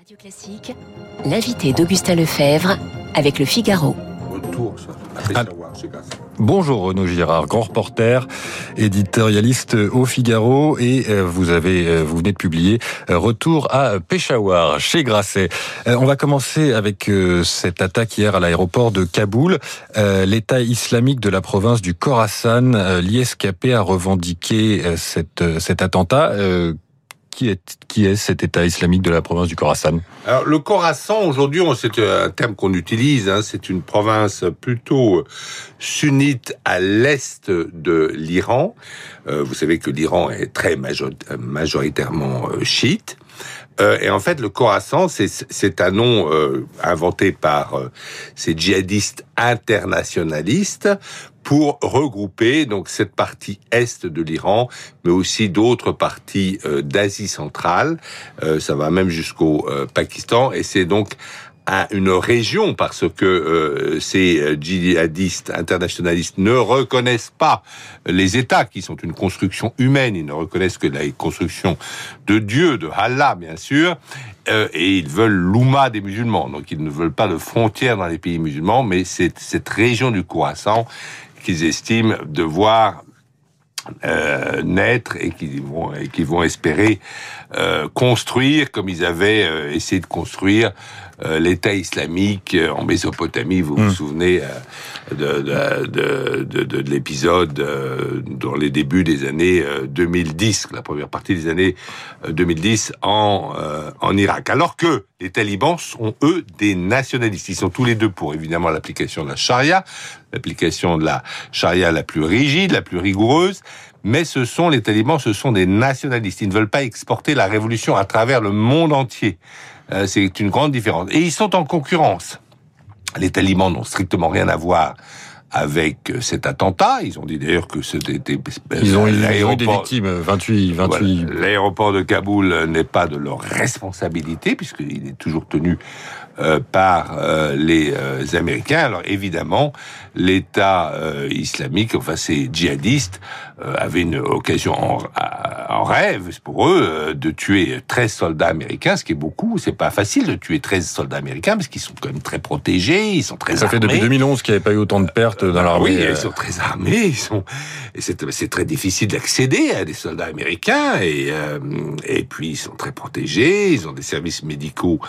Radio Classique, l'invité d'Augustin Lefebvre avec le Figaro. Bonjour Renaud Girard, grand reporter, éditorialiste au Figaro, et vous venez de publier Retour à Peshawar chez Grasset. On va commencer avec cette attaque hier à l'aéroport de Kaboul. L'État islamique de la province du Khorasan, l'ISKP, a revendiqué cet attentat. Qui est cet État islamique de la province du Khorasan ? Alors, le Khorasan, aujourd'hui, c'est un terme qu'on utilise, c'est une province plutôt sunnite à l'est de l'Iran. Vous savez que l'Iran est très majoritairement chiite. Et en fait, le Khorasan, c'est un nom inventé par ces djihadistes internationalistes pour regrouper donc cette partie est de l'Iran, mais aussi d'autres parties d'Asie centrale. Ça va même jusqu'au Pakistan, et c'est donc à une région, parce que ces djihadistes internationalistes ne reconnaissent pas les États, qui sont une construction humaine. Ils ne reconnaissent que la construction de Dieu, de Allah, bien sûr, et ils veulent l'Oumma des musulmans. Donc ils ne veulent pas de frontières dans les pays musulmans, mais c'est cette région du Khorasan qu'ils estiment devoir naître, et qui vont espérer construire, comme ils avaient essayé de construire l'État islamique en Mésopotamie. Vous vous souvenez de l'épisode dans les débuts des années 2010, la première partie des années 2010 en Irak. Alors que les talibans sont, eux, des nationalistes. Ils sont tous les deux pour, évidemment, l'application de la charia, la plus rigide, la plus rigoureuse, mais les talibans, ce sont des nationalistes. Ils ne veulent pas exporter la révolution à travers le monde entier. C'est une grande différence. Et ils sont en concurrence. Les talibans n'ont strictement rien à voir avec cet attentat. Ils ont dit d'ailleurs que c'était... Ils ont eu des victimes, 28. Voilà. L'aéroport de Kaboul n'est pas de leur responsabilité, puisqu'il est toujours tenu par les Américains. Alors évidemment, l'État islamique, ces djihadistes, avaient une occasion en rêve, pour eux, de tuer 13 soldats américains, ce qui est beaucoup. C'est pas facile de tuer 13 soldats américains, parce qu'ils sont quand même très protégés, ils sont très armés. Ça fait depuis 2011 qu'il n'y avait pas eu autant de pertes dans l'armée. Oui, ils sont très armés, et c'est très difficile d'accéder à des soldats américains, et puis ils sont très protégés, ils ont des services médicaux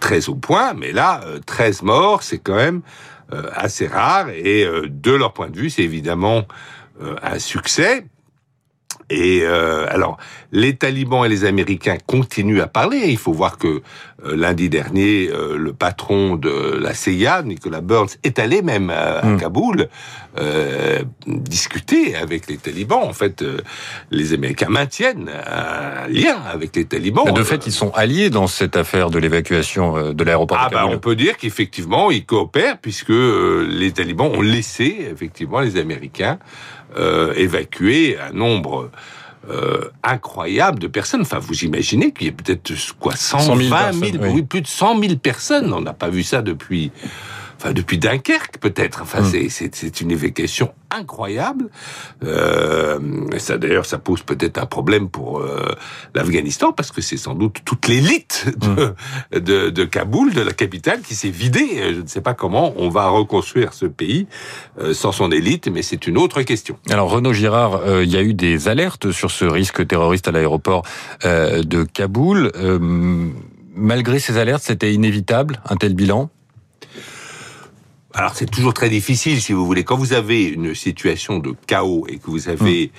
très au point, mais là, 13 morts, c'est quand même assez rare, et de leur point de vue, c'est évidemment un succès. Et alors, les talibans et les Américains continuent à parler. Il faut voir que lundi dernier, le patron de la CIA, Nicolas Burns, est allé même à Kaboul discuter avec les talibans. En fait, les Américains maintiennent un lien avec les talibans. Mais de fait, ils sont alliés dans cette affaire de l'évacuation de l'aéroport de Kaboul. On peut dire qu'effectivement, ils coopèrent, puisque les talibans ont laissé effectivement les Américains évacuer un nombre incroyable de personnes. Enfin, vous imaginez qu'il y a peut-être 120 000, oui, plus de 100 000 personnes. On n'a pas vu ça depuis Dunkerque, peut-être. C'est une évacuation incroyable. Ça pose peut-être un problème pour l'Afghanistan, parce que c'est sans doute toute l'élite de Kaboul, de la capitale, qui s'est vidée. Je ne sais pas comment on va reconstruire ce pays sans son élite, mais c'est une autre question. Alors, Renaud Girard, il y a eu des alertes sur ce risque terroriste à l'aéroport de Kaboul. Malgré ces alertes, c'était inévitable, un tel bilan ? Alors, c'est toujours très difficile, si vous voulez. Quand vous avez une situation de chaos et que vous avez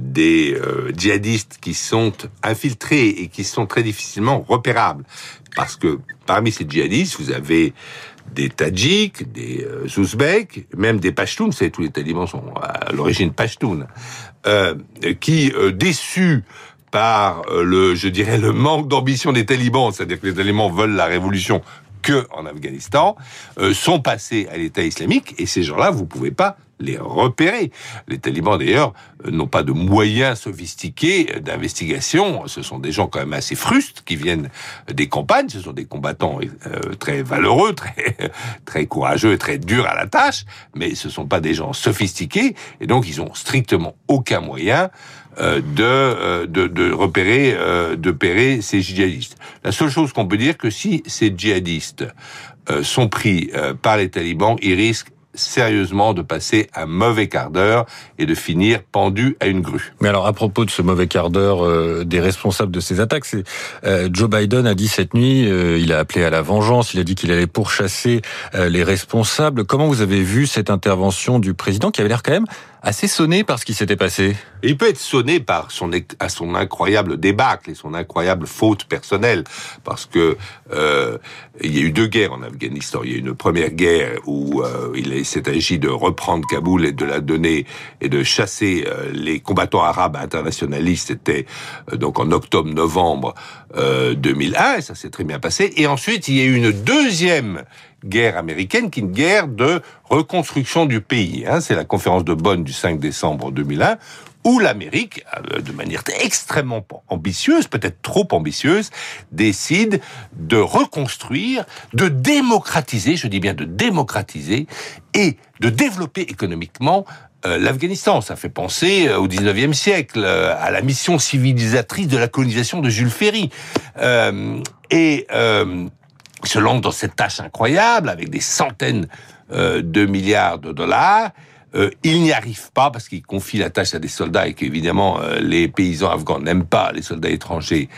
des djihadistes qui sont infiltrés et qui sont très difficilement repérables, parce que parmi ces djihadistes, vous avez des Tadjiks, des Ouzbeks, même des Pashtuns. Vous savez, tous les talibans sont à l'origine Pashtuns, qui, déçus par le manque d'ambition des talibans, c'est-à-dire que les talibans veulent la révolution que en Afghanistan, sont passés à l'État islamique, et ces gens-là, vous ne pouvez pas les repérer. Les talibans, d'ailleurs, n'ont pas de moyens sophistiqués d'investigation. Ce sont des gens quand même assez frustes qui viennent des campagnes. Ce sont des combattants très valeureux, très courageux et très durs à la tâche. Mais ce ne sont pas des gens sophistiqués. Et donc, ils n'ont strictement aucun moyen de repérer ces djihadistes. La seule chose qu'on peut dire, que si ces djihadistes sont pris par les talibans, ils risquent sérieusement de passer un mauvais quart d'heure et de finir pendu à une grue. Mais alors, à propos de ce mauvais quart d'heure des responsables de ces attaques, Joe Biden a dit cette nuit, il a appelé à la vengeance, il a dit qu'il allait pourchasser les responsables. Comment vous avez vu cette intervention du président qui avait l'air quand même assez sonné par ce qui s'était passé? Il peut être sonné par son incroyable débâcle et son incroyable faute personnelle, parce que il y a eu deux guerres en Afghanistan. Il y a eu une première guerre où il s'est agi de reprendre Kaboul et de la donner et de chasser les combattants arabes internationalistes. C'était donc en octobre-novembre 2001, et ça s'est très bien passé. Et ensuite, il y a eu une deuxième guerre américaine, qui est une guerre de reconstruction du pays. C'est la conférence de Bonn du 5 décembre 2001, où l'Amérique, de manière extrêmement ambitieuse, peut-être trop ambitieuse, décide de reconstruire, de démocratiser, je dis bien de démocratiser, et de développer économiquement l'Afghanistan. Ça fait penser au 19e siècle, à la mission civilisatrice de la colonisation de Jules Ferry. Ils se lancent dans cette tâche incroyable, avec des centaines de milliards de dollars. Ils n'y arrivent pas, parce qu'ils confient la tâche à des soldats, et qu'évidemment, les paysans afghans n'aiment pas les soldats étrangers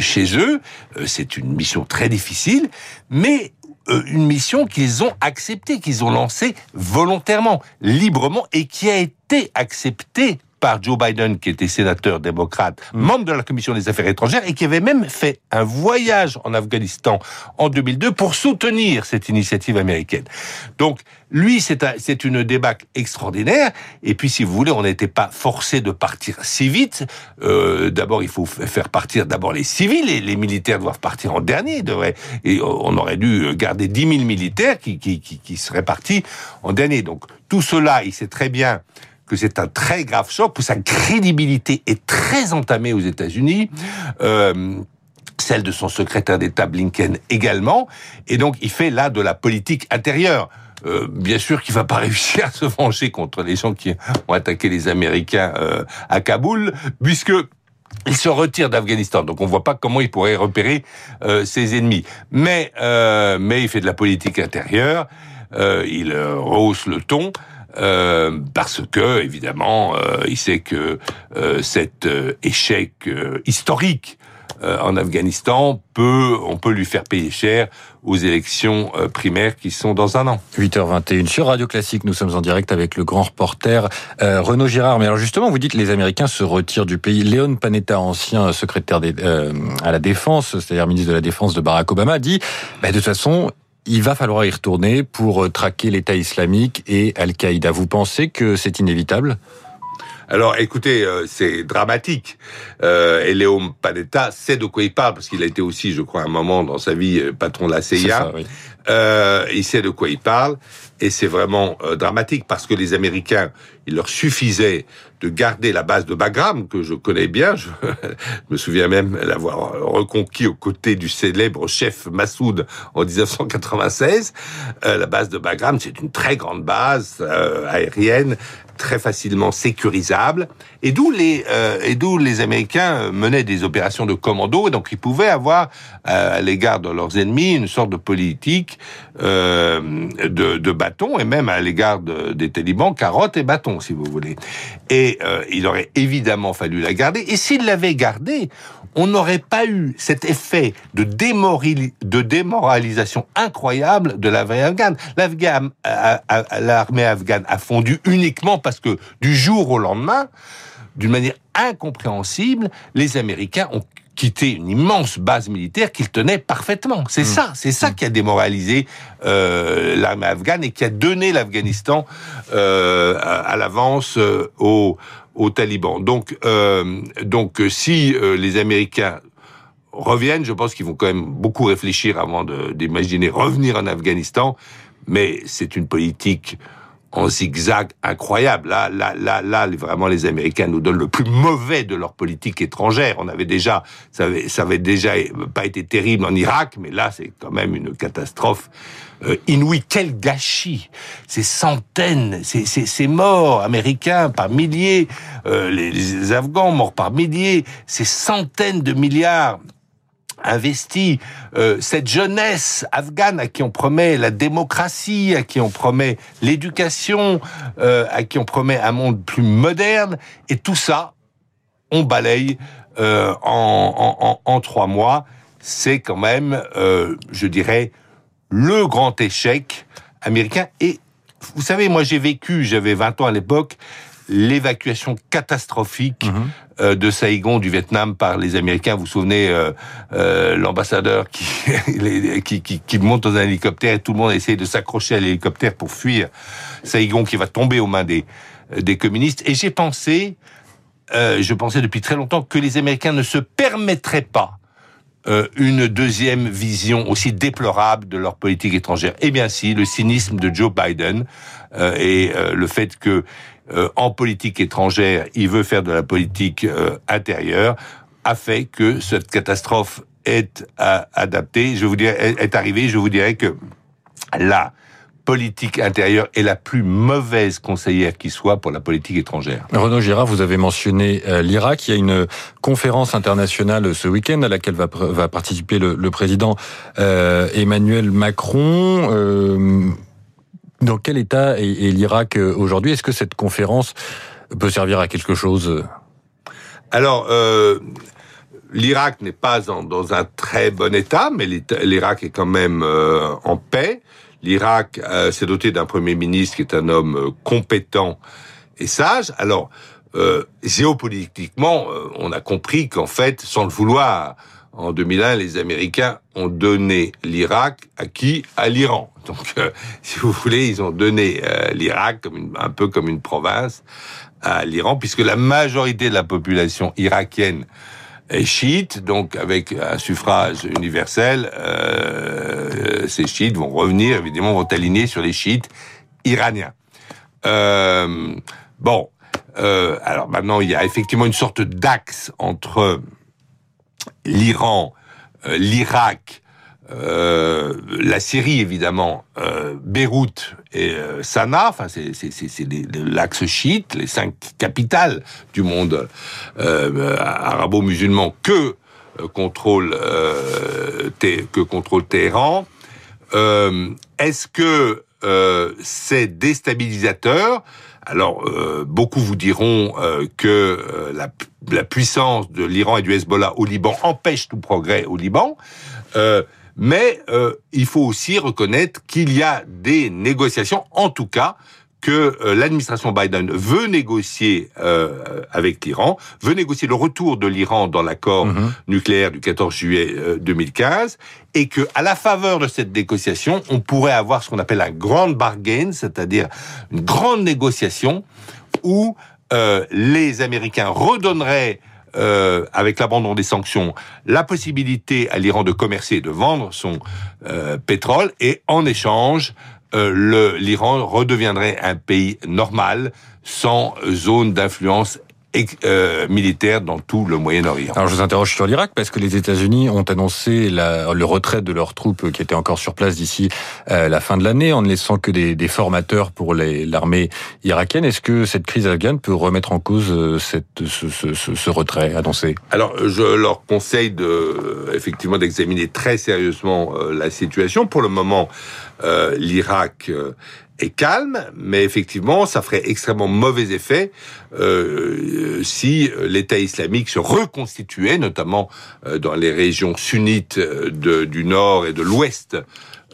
chez eux. C'est une mission très difficile, mais une mission qu'ils ont acceptée, qu'ils ont lancée volontairement, librement, et qui a été acceptée par Joe Biden, qui était sénateur démocrate, membre de la Commission des Affaires étrangères, et qui avait même fait un voyage en Afghanistan en 2002 pour soutenir cette initiative américaine. Donc, lui, c'est une débâcle extraordinaire. Et puis, si vous voulez, on n'était pas forcé de partir si vite. D'abord, il faut faire partir d'abord les civils, et les militaires doivent partir en dernier. Et on aurait dû garder 10 000 militaires qui seraient partis en dernier. Donc, tout cela, il sait très bien que c'est un très grave choc, où sa crédibilité est très entamée aux États-Unis, celle de son secrétaire d'État Blinken également, et donc il fait là de la politique intérieure. Bien sûr qu'il va pas réussir à se venger contre les gens qui ont attaqué les Américains à Kaboul, puisque il se retire d'Afghanistan, donc on voit pas comment il pourrait repérer ses ennemis. Mais il fait de la politique intérieure, il rehausse le ton, parce que, évidemment, il sait que cet échec historique en Afghanistan on peut lui faire payer cher aux élections primaires qui sont dans un an. 8h21 sur Radio Classique, nous sommes en direct avec le grand reporter Renaud Girard. Mais alors justement, vous dites que les Américains se retirent du pays. Léon Panetta, ancien secrétaire à la Défense, c'est-à-dire ministre de la Défense de Barack Obama, dit de toute façon, il va falloir y retourner pour traquer l'État islamique et Al-Qaïda. Vous pensez que c'est inévitable ? Alors, écoutez, c'est dramatique. Et Léon Panetta sait de quoi il parle, parce qu'il a été aussi, je crois, à un moment dans sa vie, patron de la CIA. C'est ça, oui. Il sait de quoi il parle, et c'est vraiment dramatique, parce que les Américains, il leur suffisait de garder la base de Bagram, que je connais bien, je me souviens même l'avoir reconquis aux côtés du célèbre chef Massoud en 1996. La base de Bagram, c'est une très grande base aérienne, très facilement sécurisable, et d'où les Américains menaient des opérations de commando, et donc ils pouvaient avoir à l'égard de leurs ennemis une sorte de politique de bâton, et même à l'égard des talibans, carottes et bâtons, si vous voulez. Et il aurait évidemment fallu la garder, et s'ils l'avaient gardée, on n'aurait pas eu cet effet de démoralisation incroyable de l'armée afghane. L'armée afghane a fondu uniquement parce que, du jour au lendemain, d'une manière incompréhensible, les Américains ont quitté une immense base militaire qu'ils tenaient parfaitement. C'est ça qui a démoralisé l'armée afghane, et qui a donné l'Afghanistan à l'avance aux talibans. Donc si les Américains reviennent, je pense qu'ils vont quand même beaucoup réfléchir avant d'imaginer revenir en Afghanistan, mais c'est une politique en zigzag incroyable. Là, vraiment, les Américains nous donnent le plus mauvais de leur politique étrangère. On avait déjà, ça avait déjà pas été terrible en Irak, mais là, c'est quand même une catastrophe inouïe. Quel gâchis! Ces centaines, ces morts américains par milliers, les Afghans morts par milliers, ces centaines de milliards investis, cette jeunesse afghane à qui on promet la démocratie, à qui on promet l'éducation, à qui on promet un monde plus moderne, et tout ça, on balaye en 3 mois. C'est quand même, je dirais, le grand échec américain. Et vous savez, moi j'ai vécu, j'avais 20 ans à l'époque, l'évacuation catastrophique de Saïgon du Vietnam par les Américains. Vous vous souvenez, l'ambassadeur qui monte dans un hélicoptère et tout le monde essaie de s'accrocher à l'hélicoptère pour fuir Saïgon qui va tomber aux mains des communistes. Et j'ai pensé, je pensais depuis très longtemps que les Américains ne se permettraient pas une deuxième vision aussi déplorable de leur politique étrangère. Eh bien si, le cynisme de Joe Biden et le fait que en politique étrangère, il veut faire de la politique intérieure, a fait que cette catastrophe est adaptée. Je vous dirais, est arrivée. Je vous dirais que la politique intérieure est la plus mauvaise conseillère qui soit pour la politique étrangère. Renaud Girard, vous avez mentionné l'Irak. Il y a une conférence internationale ce week-end à laquelle va participer le président Emmanuel Macron. Dans quel état est l'Irak aujourd'hui? Est-ce que cette conférence peut servir à quelque chose? Alors, l'Irak n'est pas dans un très bon état, mais l'Irak est quand même en paix. L'Irak s'est doté d'un Premier ministre qui est un homme compétent et sage. Alors, géopolitiquement, on a compris qu'en fait, sans le vouloir, en 2001, les Américains ont donné l'Irak à qui? À l'Iran. Donc, si vous voulez, ils ont donné l'Irak un peu comme une province à l'Iran, puisque la majorité de la population irakienne est chiite, donc avec un suffrage universel, ces chiites vont revenir, évidemment, vont aligner sur les chiites iraniens. Alors maintenant, il y a effectivement une sorte d'axe entre l'Iran, l'Irak, la Syrie évidemment, Beyrouth et Sanaa, enfin c'est l'axe chiite, les 5 capitales du monde arabo-musulman que contrôle Téhéran. Est-ce que c'est déstabilisateur? Alors, beaucoup vous diront que la puissance de l'Iran et du Hezbollah au Liban empêche tout progrès au Liban, mais il faut aussi reconnaître qu'il y a des négociations, en tout cas, que l'administration Biden veut négocier avec l'Iran, veut négocier le retour de l'Iran dans l'accord nucléaire du 14 juillet 2015, et que à la faveur de cette négociation, on pourrait avoir ce qu'on appelle un grand bargain, c'est-à-dire une grande négociation où les Américains redonneraient, avec l'abandon des sanctions, la possibilité à l'Iran de commercer et de vendre son pétrole, et en échange, l'Iran redeviendrait un pays normal, sans zone d'influence militaire dans tout le Moyen-Orient. Alors je vous interroge sur l'Irak, parce que les États-Unis ont annoncé le retrait de leurs troupes qui étaient encore sur place d'ici la fin de l'année, en ne laissant que des formateurs pour l'armée irakienne. Est-ce que cette crise afghane peut remettre en cause ce retrait annoncé? Alors je leur conseille effectivement d'examiner très sérieusement la situation. Pour le moment, l'Irak est calme, mais effectivement, ça ferait extrêmement mauvais effet si l'État islamique se reconstituait, notamment dans les régions sunnites du nord et de l'ouest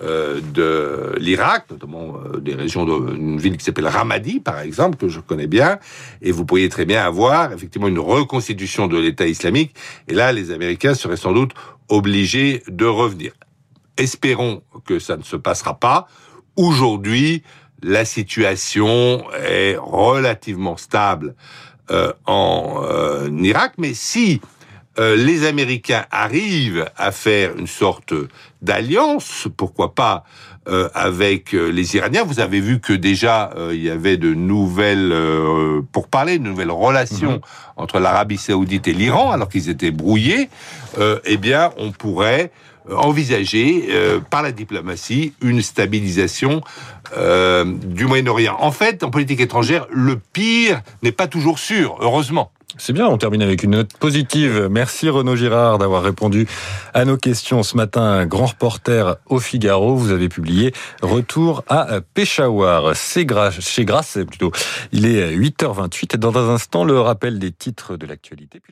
de l'Irak, notamment des régions d'une ville qui s'appelle Ramadi, par exemple, que je connais bien, et vous pourriez très bien avoir effectivement une reconstitution de l'État islamique, et là, les Américains seraient sans doute obligés de revenir. Espérons que ça ne se passera pas. Aujourd'hui, la situation est relativement stable en Irak, mais si les Américains arrivent à faire une sorte d'alliance, pourquoi pas, avec les Iraniens. Vous avez vu que déjà, il y avait de nouvelles pourparlers, de nouvelles relations entre l'Arabie Saoudite et l'Iran, alors qu'ils étaient brouillés. Eh bien, on pourrait envisager, par la diplomatie, une stabilisation du Moyen-Orient. En fait, en politique étrangère, le pire n'est pas toujours sûr, heureusement. C'est bien, on termine avec une note positive. Merci Renaud Girard d'avoir répondu à nos questions ce matin. Grand reporter au Figaro, vous avez publié « Retour à Peshawar », chez Grasset plutôt. Il est 8h28 et dans un instant, le rappel des titres de l'actualité.